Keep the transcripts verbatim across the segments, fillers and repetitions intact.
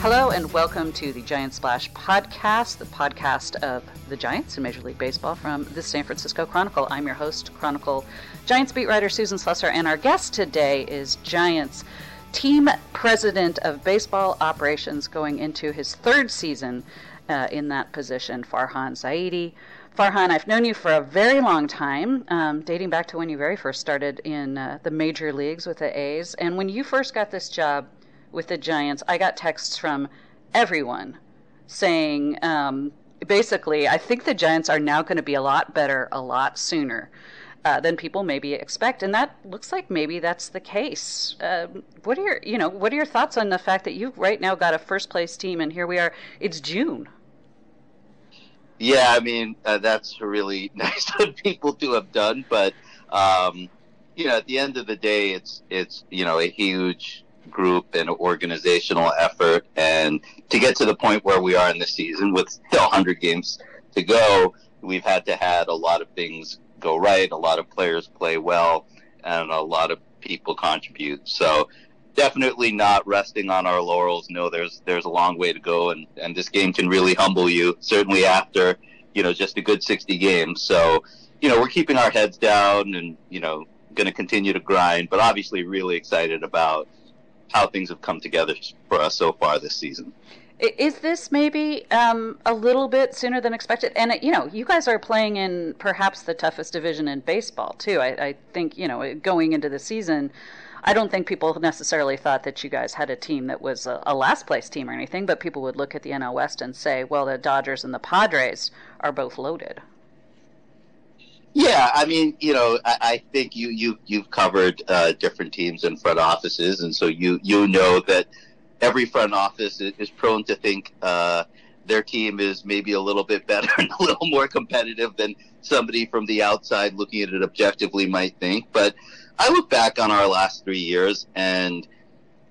Hello and welcome to the Giants Splash Podcast, the podcast of the Giants in Major League Baseball from the San Francisco Chronicle. I'm your host, Chronicle Giants beat writer Susan Slusser, and our guest today is Giants team president of baseball operations going into his third season uh, in that position, Farhan Zaidi. Farhan, I've known you for a very long time, um, dating back to when you very first started in uh, the major leagues with the A's, and when you first got this job with the Giants, I got texts from everyone saying, um, basically, I think the Giants are now going to be a lot better a lot sooner uh, than people maybe expect, and that looks like maybe that's the case. Uh, what are your, you know, what are your thoughts on the fact that you've right now got a first place team, and here we are? It's June. Yeah, I mean uh, that's really nice of people to have done, but um, you know, at the end of the day, it's it's you know a huge group and organizational effort, and to get to the point where we are in the season with still one hundred games to go, we've had to had a lot of things go right, a lot of players play well, and a lot of people contribute. So definitely not resting on our laurels. No, there's there's a long way to go, and and this game can really humble you, certainly after you know just a good sixty games. So you know we're keeping our heads down and you know going to continue to grind, but obviously really excited about how things have come together for us so far this season. Is this maybe um, a little bit sooner than expected? And, you know, you guys are playing in perhaps the toughest division in baseball, too. I, I think, you know, going into the season, I don't think people necessarily thought that you guys had a team that was a, a last-place team or anything, but people would look at the N L West and say, well, the Dodgers and the Padres are both loaded. Yeah, I mean, you know, I, I think you, you, you've covered uh, different teams and front offices, and so you, you know that every front office is, is prone to think uh, their team is maybe a little bit better and a little more competitive than somebody from the outside looking at it objectively might think. But I look back on our last three years, and,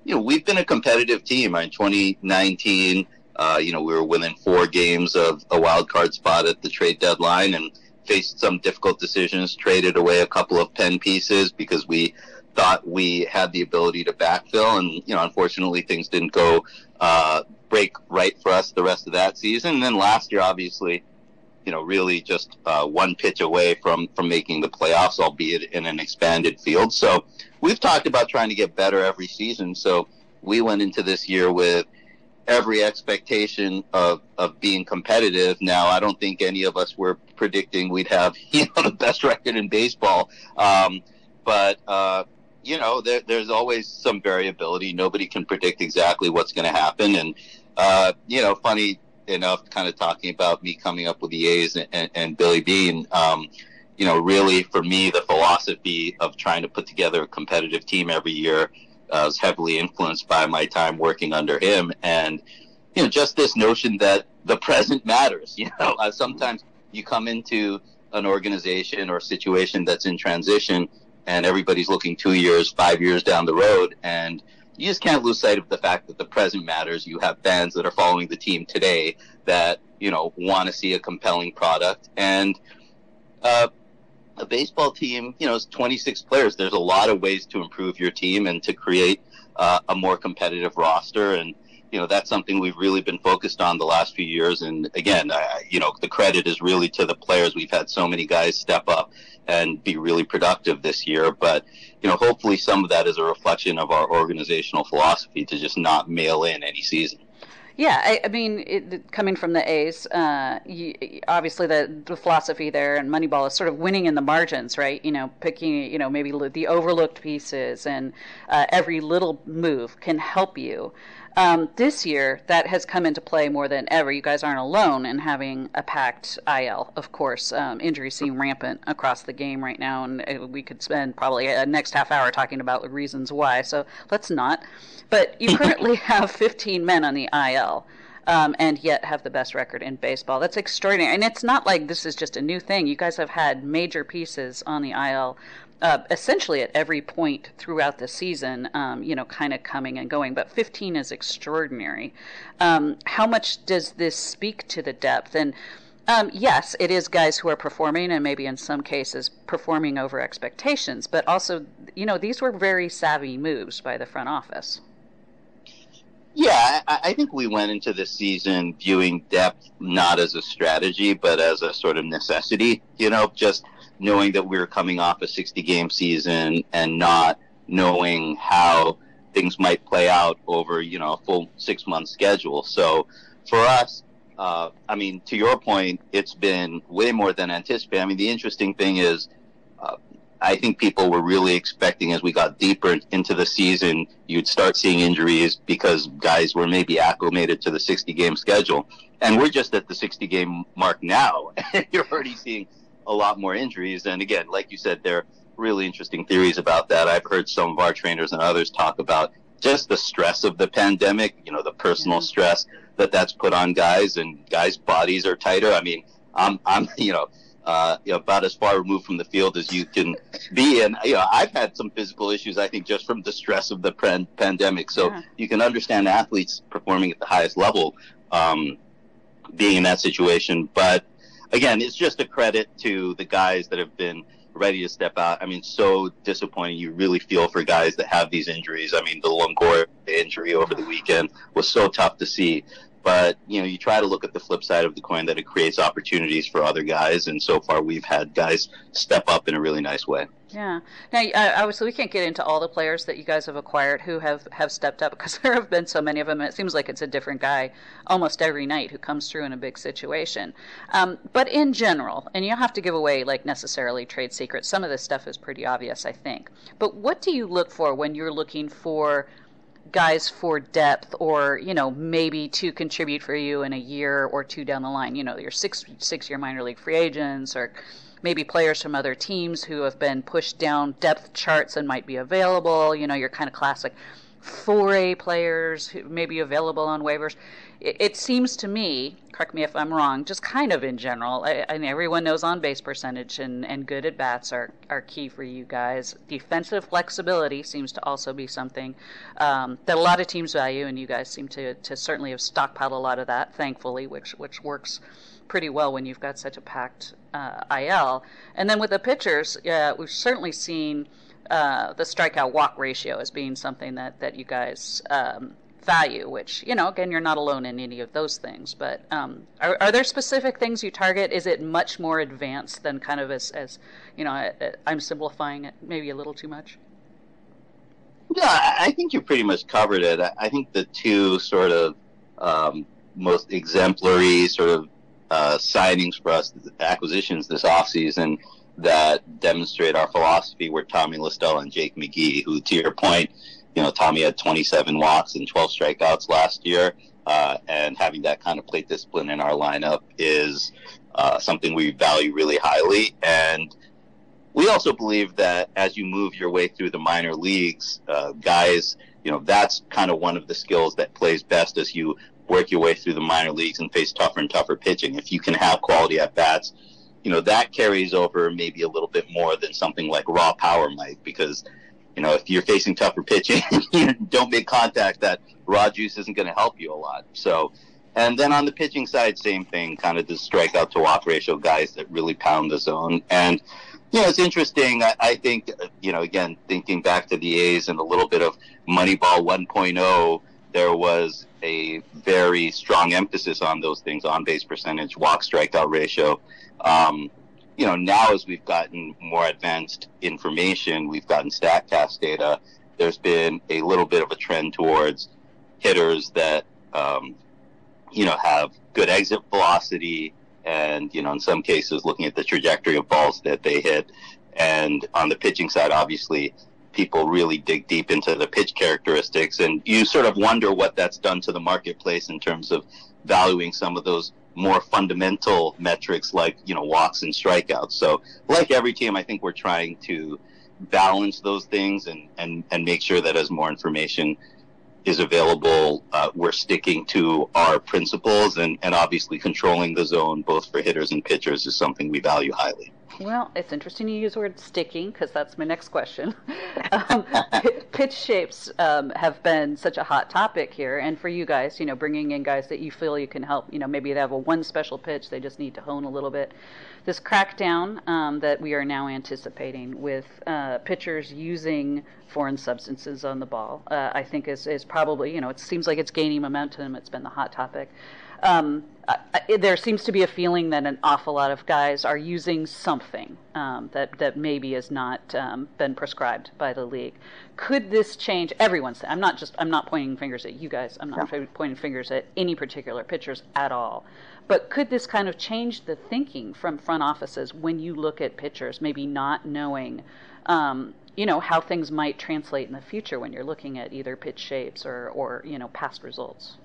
you know, we've been a competitive team. In twenty nineteen, uh, you know, we were within four games of a wild card spot at the trade deadline, and faced some difficult decisions, traded away a couple of pen pieces because we thought we had the ability to backfill. And, you know, unfortunately, things didn't go uh, break right for us the rest of that season. And then last year, obviously, you know, really just uh, one pitch away from, from making the playoffs, albeit in an expanded field. So we've talked about trying to get better every season. So we went into this year with every expectation of, of being competitive. Now, I don't think any of us were predicting we'd have you know, the best record in baseball. Um, but, uh, you know, there, there's always some variability. Nobody can predict exactly what's going to happen. And, uh, you know, funny enough, kind of talking about me coming up with the A's and, and, and Billy Beane, um, you know, really for me, the philosophy of trying to put together a competitive team every year I was heavily influenced by my time working under him, and you know, just this notion that the present matters. You know, uh, sometimes you come into an organization or situation that's in transition, and everybody's looking two years, five years down the road, and you just can't lose sight of the fact that the present matters. You have fans that are following the team today that you know want to see a compelling product, and uh, a baseball team, you know, it's twenty-six players. There's a lot of ways to improve your team and to create uh, a more competitive roster. And, you know, that's something we've really been focused on the last few years. And again, I, you know, the credit is really to the players. We've had so many guys step up and be really productive this year. But, you know, hopefully some of that is a reflection of our organizational philosophy to just not mail in any season. Yeah, I, I mean, it, coming from the A's, uh, you, obviously the, the philosophy there and Moneyball is sort of winning in the margins, right? You know, picking, you know, maybe the overlooked pieces and uh, every little move can help you. Um, this year, that has come into play more than ever. You guys aren't alone in having a packed I L, of course. Um, injuries seem rampant across the game right now, and we could spend probably a next half hour talking about the reasons why, so let's not. But you currently have fifteen men on the I L, um, and yet have the best record in baseball. That's extraordinary. And it's not like this is just a new thing. You guys have had major pieces on the I L Uh, essentially at every point throughout the season, um, you know, kind of coming and going. But fifteen is extraordinary. Um, how much does this speak to the depth? And um, yes, it is guys who are performing and maybe in some cases performing over expectations. But also, you know, these were very savvy moves by the front office. Yeah, I, I think we went into this season viewing depth not as a strategy, but as a sort of necessity, you know, just knowing that we were coming off a sixty-game season and not knowing how things might play out over, you know, a full six-month schedule. So for us, uh, I mean, to your point, it's been way more than anticipated. I mean, the interesting thing is uh, I think people were really expecting as we got deeper into the season, you'd start seeing injuries because guys were maybe acclimated to the sixty-game schedule. And we're just at the sixty-game mark now. You're already seeing a lot more injuries. And again, like you said, there are really interesting theories about that. I've heard some of our trainers and others talk about just the stress of the pandemic, you know, the personal yeah. stress that that's put on guys, and guys' bodies are tighter. I mean, I'm, I'm, you know, uh, you know, about as far removed from the field as you can be. And, you know, I've had some physical issues, I think, just from the stress of the pan- pandemic. So yeah. you can understand athletes performing at the highest level, um, being in that situation. But again, it's just a credit to the guys that have been ready to step out. I mean, so disappointing. You really feel for guys that have these injuries. I mean, the Longoria injury over the weekend was so tough to see. But, you know, you try to look at the flip side of the coin that it creates opportunities for other guys. And so far, we've had guys step up in a really nice way. Yeah. Now, uh, obviously, we can't get into all the players that you guys have acquired who have, have stepped up because there have been so many of them. It seems like it's a different guy almost every night who comes through in a big situation. Um, but in general, and you don't have to give away, like, necessarily trade secrets. Some of this stuff is pretty obvious, I think. But what do you look for when you're looking for guys for depth or, you know, maybe to contribute for you in a year or two down the line? You know, your six, six-year minor league free agents or maybe players from other teams who have been pushed down depth charts and might be available, you know, your kind of classic four A players who may be available on waivers. It, it seems to me, correct me if I'm wrong, just kind of in general, I, I mean, everyone knows on-base percentage and, and good at-bats are, are key for you guys. Defensive flexibility seems to also be something um, that a lot of teams value, and you guys seem to, to certainly have stockpiled a lot of that, thankfully, which which works pretty well when you've got such a packed uh, I L. And then with the pitchers, uh, we've certainly seen Uh, the strikeout walk ratio as being something that, that you guys um, value, which, you know, again, you're not alone in any of those things. But um, are, are there specific things you target? Is it much more advanced than kind of as, as you know, I, I'm simplifying it maybe a little too much? Yeah, I think you pretty much covered it. I think the two sort of um, most exemplary sort of uh, signings for us, acquisitions this offseason, that demonstrate our philosophy were Tommy Listell and Jake McGee, who, to your point, you know, Tommy had twenty-seven walks and twelve strikeouts last year, uh, and having that kind of plate discipline in our lineup is uh, something we value really highly. And we also believe that as you move your way through the minor leagues, uh, guys, you know, that's kind of one of the skills that plays best as you work your way through the minor leagues and face tougher and tougher pitching. If you can have quality at-bats, you know, that carries over maybe a little bit more than something like raw power might, because, you know, if you're facing tougher pitching, you don't make contact, that raw juice isn't going to help you a lot. So, and then on the pitching side, same thing, kind of the strikeout to walk ratio, guys that really pound the zone. And, you know, it's interesting. I, I think, you know, again, thinking back to the A's and a little bit of Moneyball one point oh, there was a very strong emphasis on those things, on-base percentage, walk, strikeout ratio. Um, you know, now as we've gotten more advanced information, we've gotten Statcast data, there's been a little bit of a trend towards hitters that, um, you know, have good exit velocity and, you know, in some cases looking at the trajectory of balls that they hit. And on the pitching side, obviously, people really dig deep into the pitch characteristics, and you sort of wonder what that's done to the marketplace in terms of valuing some of those more fundamental metrics like, you know, walks and strikeouts. So like every team, I think we're trying to balance those things and, and, and make sure that as more information is available, uh, we're sticking to our principles, and, and obviously controlling the zone both for hitters and pitchers is something we value highly. Well, it's interesting you use the word sticking, because that's my next question. Um, pitch shapes um, have been such a hot topic here, and for you guys, you know, bringing in guys that you feel you can help, you know, maybe they have a one special pitch they just need to hone a little bit. This crackdown um, that we are now anticipating with uh, pitchers using foreign substances on the ball, uh, I think is, is probably, you know, it seems like it's gaining momentum. It's been the hot topic. Um, I, there seems to be a feeling that an awful lot of guys are using something um, that, that maybe has not um, been prescribed by the league. Could this change everyone's? I'm not just I'm not pointing fingers at you guys. I'm not yeah. pointing fingers at any particular pitchers at all. But could this kind of change the thinking from front offices when you look at pitchers, maybe not knowing, um, you know, how things might translate in the future when you're looking at either pitch shapes or, or you know, past results?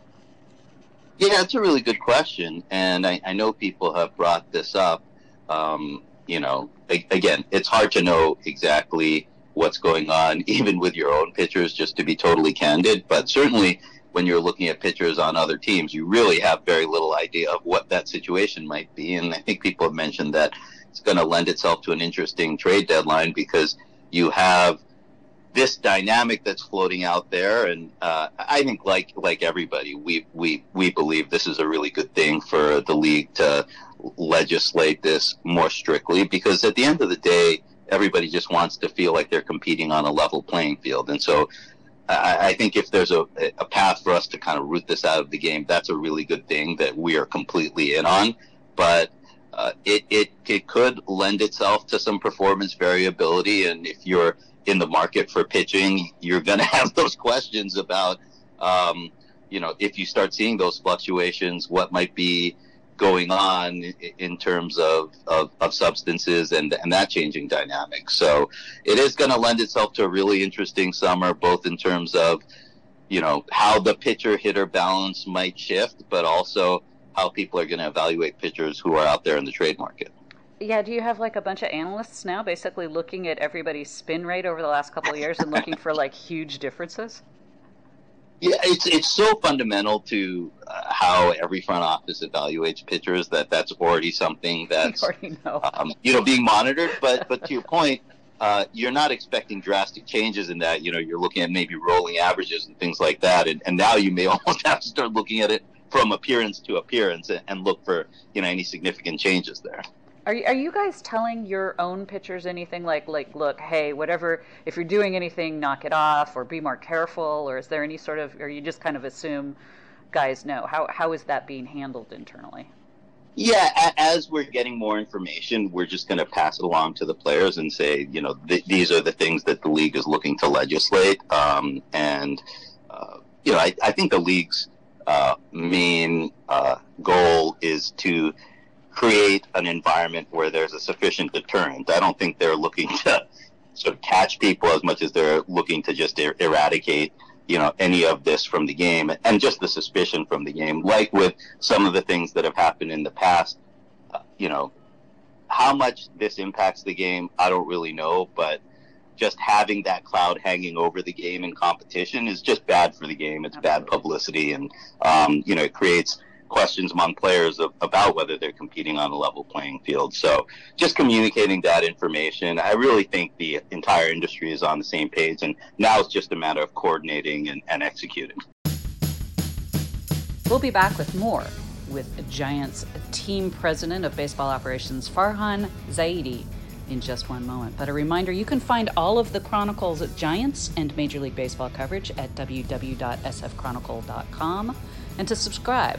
Yeah, that's a really good question, and I, I know people have brought this up. Um, you know, a, again, it's hard to know exactly what's going on, even with your own pitchers, just to be totally candid, but certainly when you're looking at pitchers on other teams, you really have very little idea of what that situation might be. And I think people have mentioned that it's going to lend itself to an interesting trade deadline, because you have this dynamic that's floating out there. And uh, I think like like everybody, we, we, we believe this is a really good thing for the league to legislate this more strictly, because at the end of the day, everybody just wants to feel like they're competing on a level playing field. And so I think if there's a, a path for us to kind of root this out of the game, that's a really good thing that we are completely in on. But uh, it, it it could lend itself to some performance variability. And if you're in the market for pitching, you're going to have those questions about, um, you know, if you start seeing those fluctuations, what might be going on in terms of, of, of substances and, and that changing dynamic. So it is going to lend itself to a really interesting summer, both in terms of, you know, how the pitcher-hitter balance might shift, but also how people are going to evaluate pitchers who are out there in the trade market. Yeah, do you have like a bunch of analysts now basically looking at everybody's spin rate over the last couple of years and looking for like huge differences? Yeah, it's it's so fundamental to uh, how every front office evaluates pitchers that that's already something that's you, already know. Um, you know being monitored. But but to your point, uh, you're not expecting drastic changes in that. You know, you're looking at maybe rolling averages and things like that, and, and now you may almost have to start looking at it from appearance to appearance and, and look for you know any significant changes there. Are you, are you guys telling your own pitchers anything like, like, look, hey, whatever, if you're doing anything, knock it off or be more careful? Or is there any sort of, or you just kind of assume guys know? How how is that being handled internally? Yeah, as we're getting more information, we're just going to pass it along to the players and say, you know, th- these are the things that the league is looking to legislate. Um, and, uh, you know, I, I think the league's uh, main uh, goal is to create an environment where there's a sufficient deterrent. I don't think they're looking to sort of catch people as much as they're looking to just er- eradicate, you know, any of this from the game and just the suspicion from the game. Like with some of the things that have happened in the past, uh, you know, how much this impacts the game, I don't really know, but just having that cloud hanging over the game in competition is just bad for the game. It's bad publicity, and, um, you know, it creates questions among players of, about whether they're competing on a level playing field. So just communicating that information, I really think the entire industry is on the same page, and now it's just a matter of coordinating and, and executing. We'll be back with more with Giants team president of baseball operations, Farhan Zaidi, in just one moment. But a reminder, you can find all of the Chronicle's Giants and Major League Baseball coverage at w w w dot s f chronicle dot com, and to subscribe,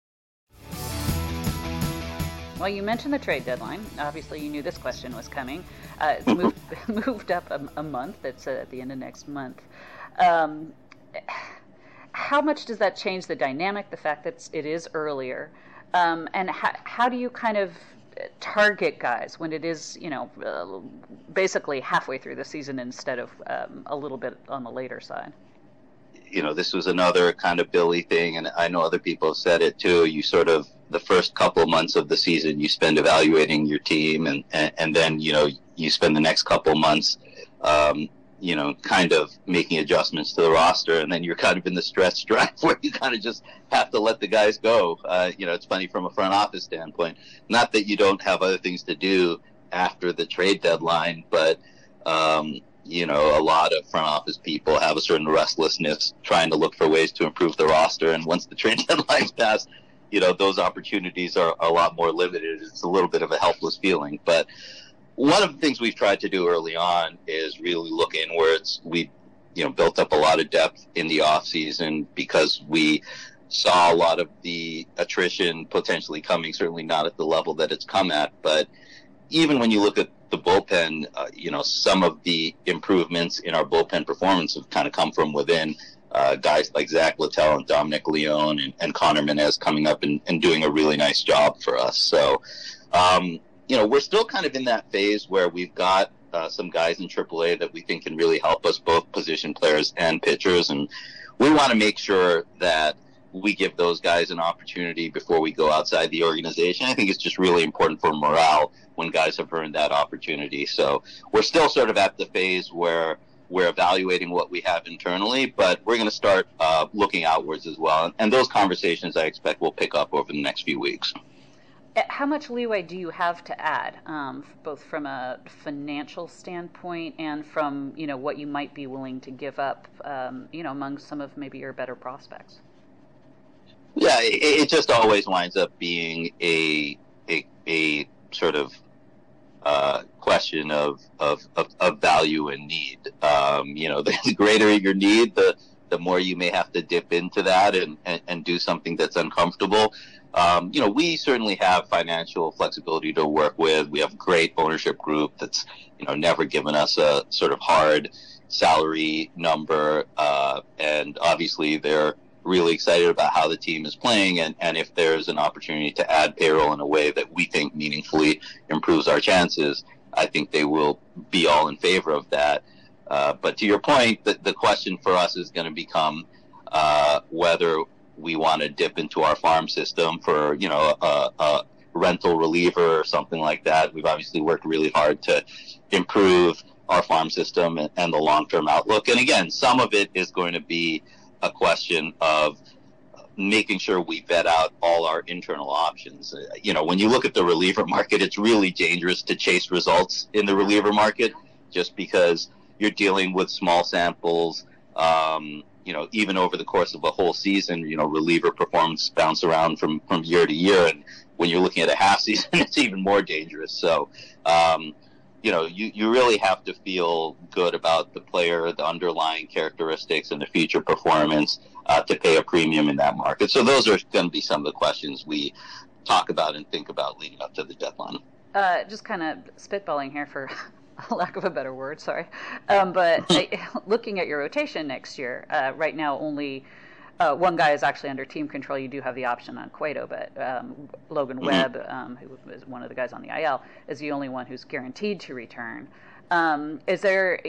Well, you mentioned the trade deadline. Obviously, you knew this question was coming. Uh, it's moved, moved up a, a month. It's uh, at the end of next month. Um, how much does that change the dynamic, the fact that it is earlier? Um, and how, how do you kind of target guys when it is, you know, uh, basically halfway through the season instead of um, a little bit on the later side? You know, this was another kind of Billy thing, and I know other people have said it too. You sort of, the first couple of months of the season, you spend evaluating your team, and, and, and then, you know, you spend the next couple of months, um, you know, kind of making adjustments to the roster, and then you're kind of in the stress drive where you kind of just have to let the guys go. Uh, you know, it's funny from a front office standpoint. Not that you don't have other things to do after the trade deadline, but, um, you know, a lot of front office people have a certain restlessness trying to look for ways to improve the roster. And once the trade deadline's passed, you know, those opportunities are a lot more limited. It's a little bit of a helpless feeling. But one of the things we've tried to do early on is really look inwards. We, you know, built up a lot of depth in the off season because we saw a lot of the attrition potentially coming, certainly not at the level that it's come at. But even when you look at the bullpen, uh, you know, some of the improvements in our bullpen performance have kind of come from within. Uh, guys like Zach Littell and Dominic Leone and, and Connor Menez coming up and, and doing a really nice job for us. So, um, you know, we're still kind of in that phase where we've got uh, some guys in triple A that we think can really help us, both position players and pitchers. And we want to make sure that we give those guys an opportunity before we go outside the organization. I think it's just really important for morale when guys have earned that opportunity. So we're still sort of at the phase where we're evaluating what we have internally, but we're going to start uh, looking outwards as well. And those conversations I expect will pick up over the next few weeks. How much leeway do you have to add, um, both from a financial standpoint and from, you know, what you might be willing to give up, um, you know, among some of maybe your better prospects? Yeah, it, it just always winds up being a a, a sort of uh, question of, of, of, of value and need. Um, you know, the greater your need, the, the more you may have to dip into that and, and, and do something that's uncomfortable. Um, you know, we certainly have financial flexibility to work with. We have a great ownership group that's, you know, never given us a sort of hard salary number. Uh, and obviously they're really excited about how the team is playing, and, and if there's an opportunity to add payroll in a way that we think meaningfully improves our chances, I think they will be all in favor of that. Uh, but to your point, the, the question for us is going to become uh, whether we want to dip into our farm system for, you know, a, a rental reliever or something like that. We've obviously worked really hard to improve our farm system and, and the long-term outlook. And again, some of it is going to be a question of making sure we vet out all our internal options. You know, when you look at the reliever market, it's really dangerous to chase results in the reliever market just because you're dealing with small samples. Um, you know, even over the course of a whole season, you know, reliever performance bounce around from, from year to year. And when you're looking at a half season, it's even more dangerous. So, um, you know, you, you really have to feel good about the player, the underlying characteristics, and the future performance uh, to pay a premium in that market. So those are going to be some of the questions we talk about and think about leading up to the deadline. Uh, just kind of spitballing here for lack of a better word, sorry. Um, but I, looking at your rotation next year, uh, right now only uh, one guy is actually under team control. You do have the option on Cueto, but um, Logan Webb, mm-hmm. um, who is one of the guys on the I L, is the only one who's guaranteed to return. Um, is there,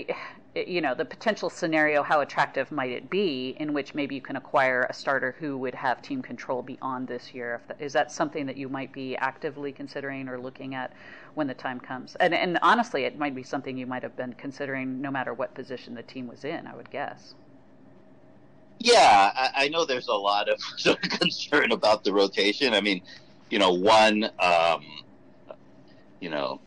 you know, the potential scenario, how attractive might it be in which maybe you can acquire a starter who would have team control beyond this year? If the, is that something that you might be actively considering or looking at when the time comes? And, and honestly, it might be something you might have been considering no matter what position the team was in, I would guess. Yeah, I, I know there's a lot of sort of concern about the rotation. I mean, you know, one, um, you know,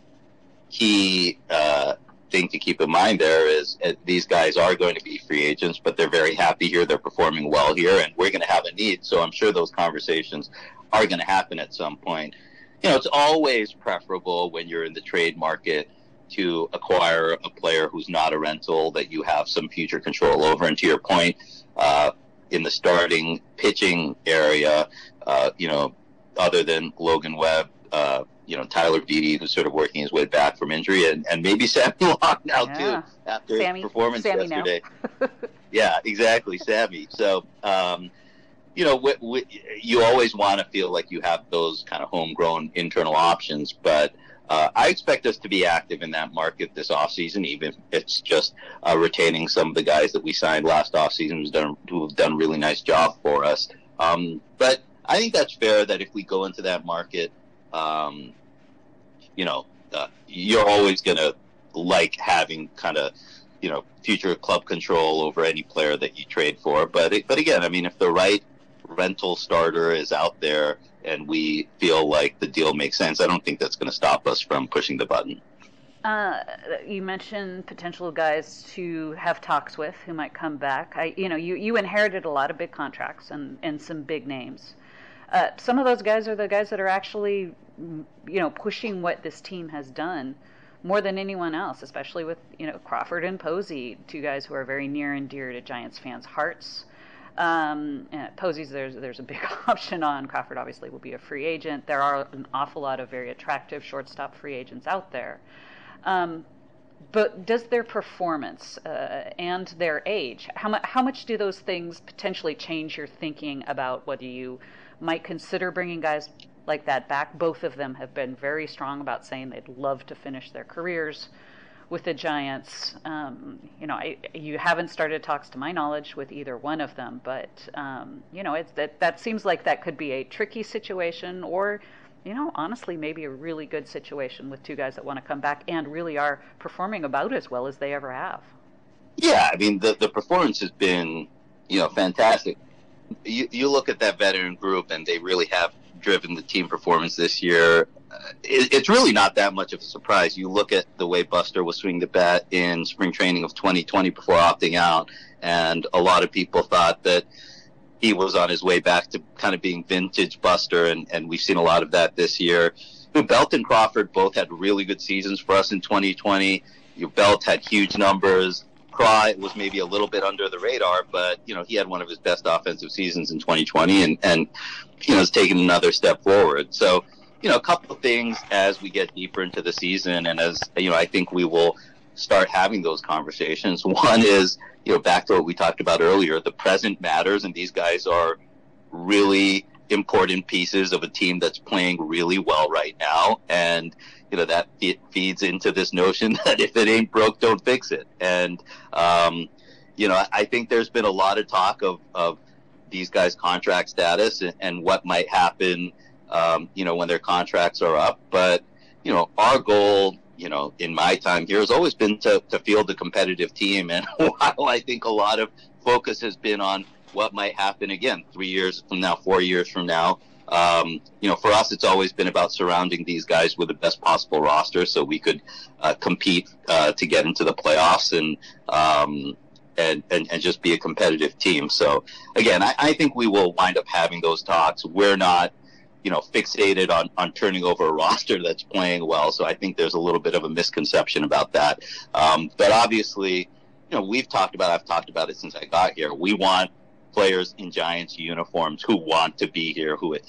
key uh, thing to keep in mind there is uh, these guys are going to be free agents, but they're very happy here. They're performing well here, and we're going to have a need. So I'm sure those conversations are going to happen at some point. You know, it's always preferable when you're in the trade market to acquire a player who's not a rental that you have some future control over. And to your point, uh, in the starting pitching area, uh, you know, other than Logan Webb, uh, you know, Tyler Beede, who's sort of working his way back from injury, and, and maybe Sammy Locke now, yeah. too, after Sammy, his performance Sammy yesterday. Yeah, exactly, Sammy. So, um, you know, we, we, you always want to feel like you have those kind of homegrown internal options, but uh, I expect us to be active in that market this offseason, even if it's just uh, retaining some of the guys that we signed last offseason who's done, who have done a really nice job for us. Um, but I think that's fair that if we go into that market, Um, you know, uh, you're always going to like having kind of, you know, future club control over any player that you trade for. But it, but again, I mean, if the right rental starter is out there and we feel like the deal makes sense, I don't think that's going to stop us from pushing the button. Uh, you mentioned potential guys to have talks with who might come back. I, you know, you, you inherited a lot of big contracts and, and some big names. Uh, some of those guys are the guys that are actually, you know, pushing what this team has done more than anyone else, especially with, you know, Crawford and Posey, two guys who are very near and dear to Giants fans' hearts. Um, Posey's, there's there's a big option on. Crawford obviously will be a free agent. There are an awful lot of very attractive shortstop free agents out there. Um, but does their performance uh, and their age, how, mu- how much do those things potentially change your thinking about whether you might consider bringing guys like that back? Both of them have been very strong about saying they'd love to finish their careers with the Giants. Um, you know, I, you haven't started talks, to my knowledge, with either one of them, but, um, you know, it's that, that seems like that could be a tricky situation or, you know, honestly, maybe a really good situation with two guys that want to come back and really are performing about as well as they ever have. Yeah, I mean, the, the performance has been, you know, fantastic. You, you look at that veteran group, and they really have driven the team performance this year. Uh, it, it's really not that much of a surprise. You look at the way Buster was swinging the bat in spring training of twenty twenty before opting out, and a lot of people thought that he was on his way back to kind of being vintage Buster, and, and we've seen a lot of that this year. Belt and Crawford both had really good seasons for us in twenty twenty. Your Belt had huge numbers. Cry was maybe a little bit under the radar, but, you know, he had one of his best offensive seasons in twenty twenty and, and you know, has taken another step forward. So, you know, a couple of things as we get deeper into the season and as, you know, I think we will start having those conversations. One is, you know, back to what we talked about earlier, the present matters, and these guys are really important pieces of a team that's playing really well right now. And, you know, that it feeds into this notion that if it ain't broke, don't fix it. And, um, you know, I think there's been a lot of talk of, of these guys' contract status and, and what might happen, um, you know, when their contracts are up. But, you know, our goal, you know, in my time here has always been to, to field a competitive team. And while I think a lot of focus has been on what might happen again three years from now, four years from now, Um, you know, for us, it's always been about surrounding these guys with the best possible roster so we could uh, compete uh, to get into the playoffs and, um, and, and and just be a competitive team. So, again, I, I think we will wind up having those talks. We're not, you know, fixated on, on turning over a roster that's playing well. So I think there's a little bit of a misconception about that. Um, but obviously, you know, we've talked about, I've talked about it since I got here. We want players in Giants uniforms who want to be here, who it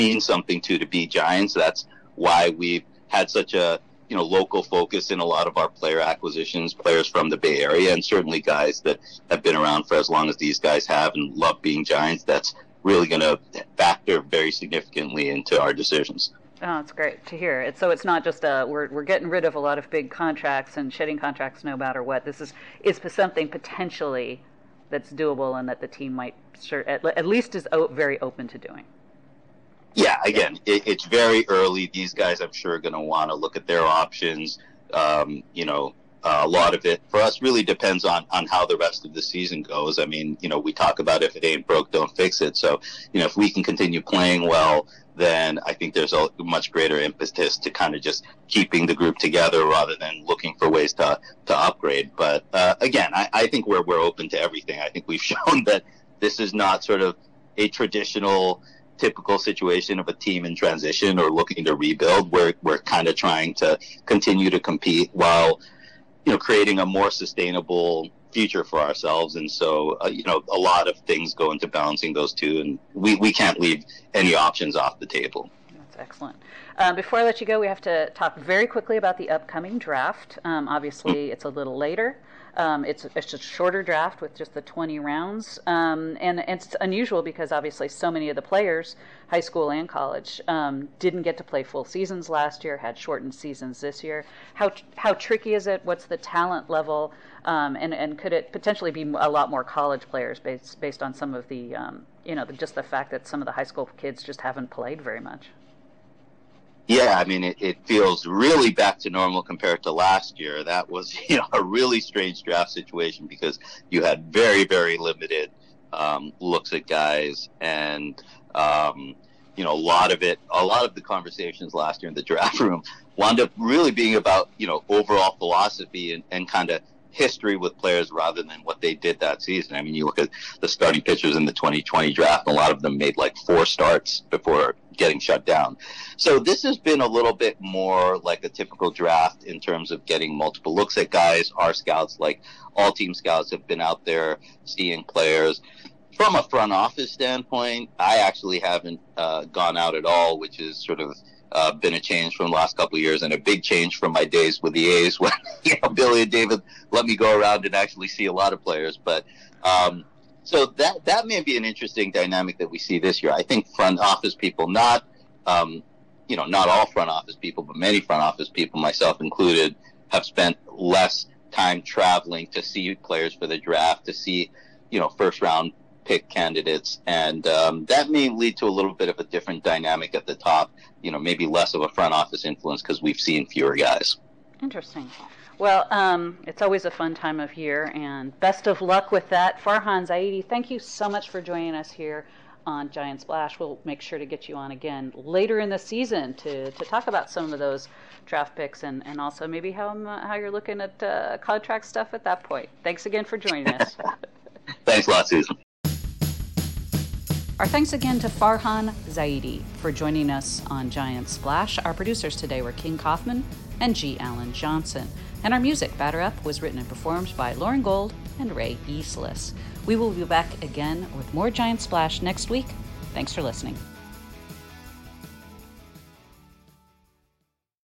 means something to to be Giants. That's why we've had such a, you know, local focus in a lot of our player acquisitions, players from the Bay Area, and certainly guys that have been around for as long as these guys have and love being Giants. That's really going to factor very significantly into our decisions. Oh, it's great to hear. It's, so it's not just a, we're we're getting rid of a lot of big contracts and shedding contracts no matter what. This is is something potentially that's doable and that the team might sure, at, at least is o- very open to doing. Yeah, again, it, it's very early. These guys, I'm sure, are going to want to look at their options. Um, you know, Uh, a lot of it for us really depends on, on how the rest of the season goes. I mean, you know, we talk about if it ain't broke, don't fix it. So, you know, if we can continue playing well, then I think there's a much greater impetus to kind of just keeping the group together rather than looking for ways to, to upgrade. But uh, again, I, I think we're, we're open to everything. I think we've shown that this is not sort of a traditional, typical situation of a team in transition or looking to rebuild. We're, we're kind of trying to continue to compete while, you know, creating a more sustainable future for ourselves. And so, uh, you know, a lot of things go into balancing those two, and we, we can't leave any options off the table. That's excellent. Uh, before I let you go, we have to talk very quickly about the upcoming draft. Um, obviously, it's a little later. Um, it's, it's a shorter draft with just the twenty rounds. Um, and it's unusual because obviously so many of the players, high school and college, um, didn't get to play full seasons last year, had shortened seasons this year. How how tricky is it? What's the talent level? Um, and, and could it potentially be a lot more college players based, based on some of the, um, you know, the, just the fact that some of the high school kids just haven't played very much? Yeah, I mean, it, it feels really back to normal compared to last year. That was, you know, a really strange draft situation because you had very, very limited um, looks at guys. And, um, you know, a lot of it, a lot of the conversations last year in the draft room wound up really being about, you know, overall philosophy and, and kind of history with players rather than what they did that season. I mean, you look at the starting pitchers in the twenty twenty draft, and a lot of them made like four starts before getting shut down. So this has been a little bit more like a typical draft in terms of getting multiple looks at guys. Our scouts, like all team scouts, have been out there seeing players. From a front office standpoint, I actually haven't uh, gone out at all, which is sort of Uh, been a change from the last couple of years, and a big change from my days with the A's when, you know, Billy and David let me go around and actually see a lot of players. But um, so that that may be an interesting dynamic that we see this year. I think front office people, not um, you know, not all front office people, but many front office people, myself included, have spent less time traveling to see players for the draft, to see, you know, first round pick candidates, and um, that may lead to a little bit of a different dynamic at the top, you know, maybe less of a front office influence because we've seen fewer guys. Interesting. Well, um, it's always a fun time of year, and best of luck with that. Farhan Zaidi, thank you so much for joining us here on Giant Splash. We'll make sure to get you on again later in the season to, to talk about some of those draft picks and, and also maybe how, how you're looking at uh, contract stuff at that point. Thanks again for joining us. Thanks a lot, Susan. Our thanks again to Farhan Zaidi for joining us on Giant Splash. Our producers today were King Kaufman and G. Allen Johnson. And our music, Batter Up, was written and performed by Lauren Gold and Ray Eastless. We will be back again with more Giant Splash next week. Thanks for listening.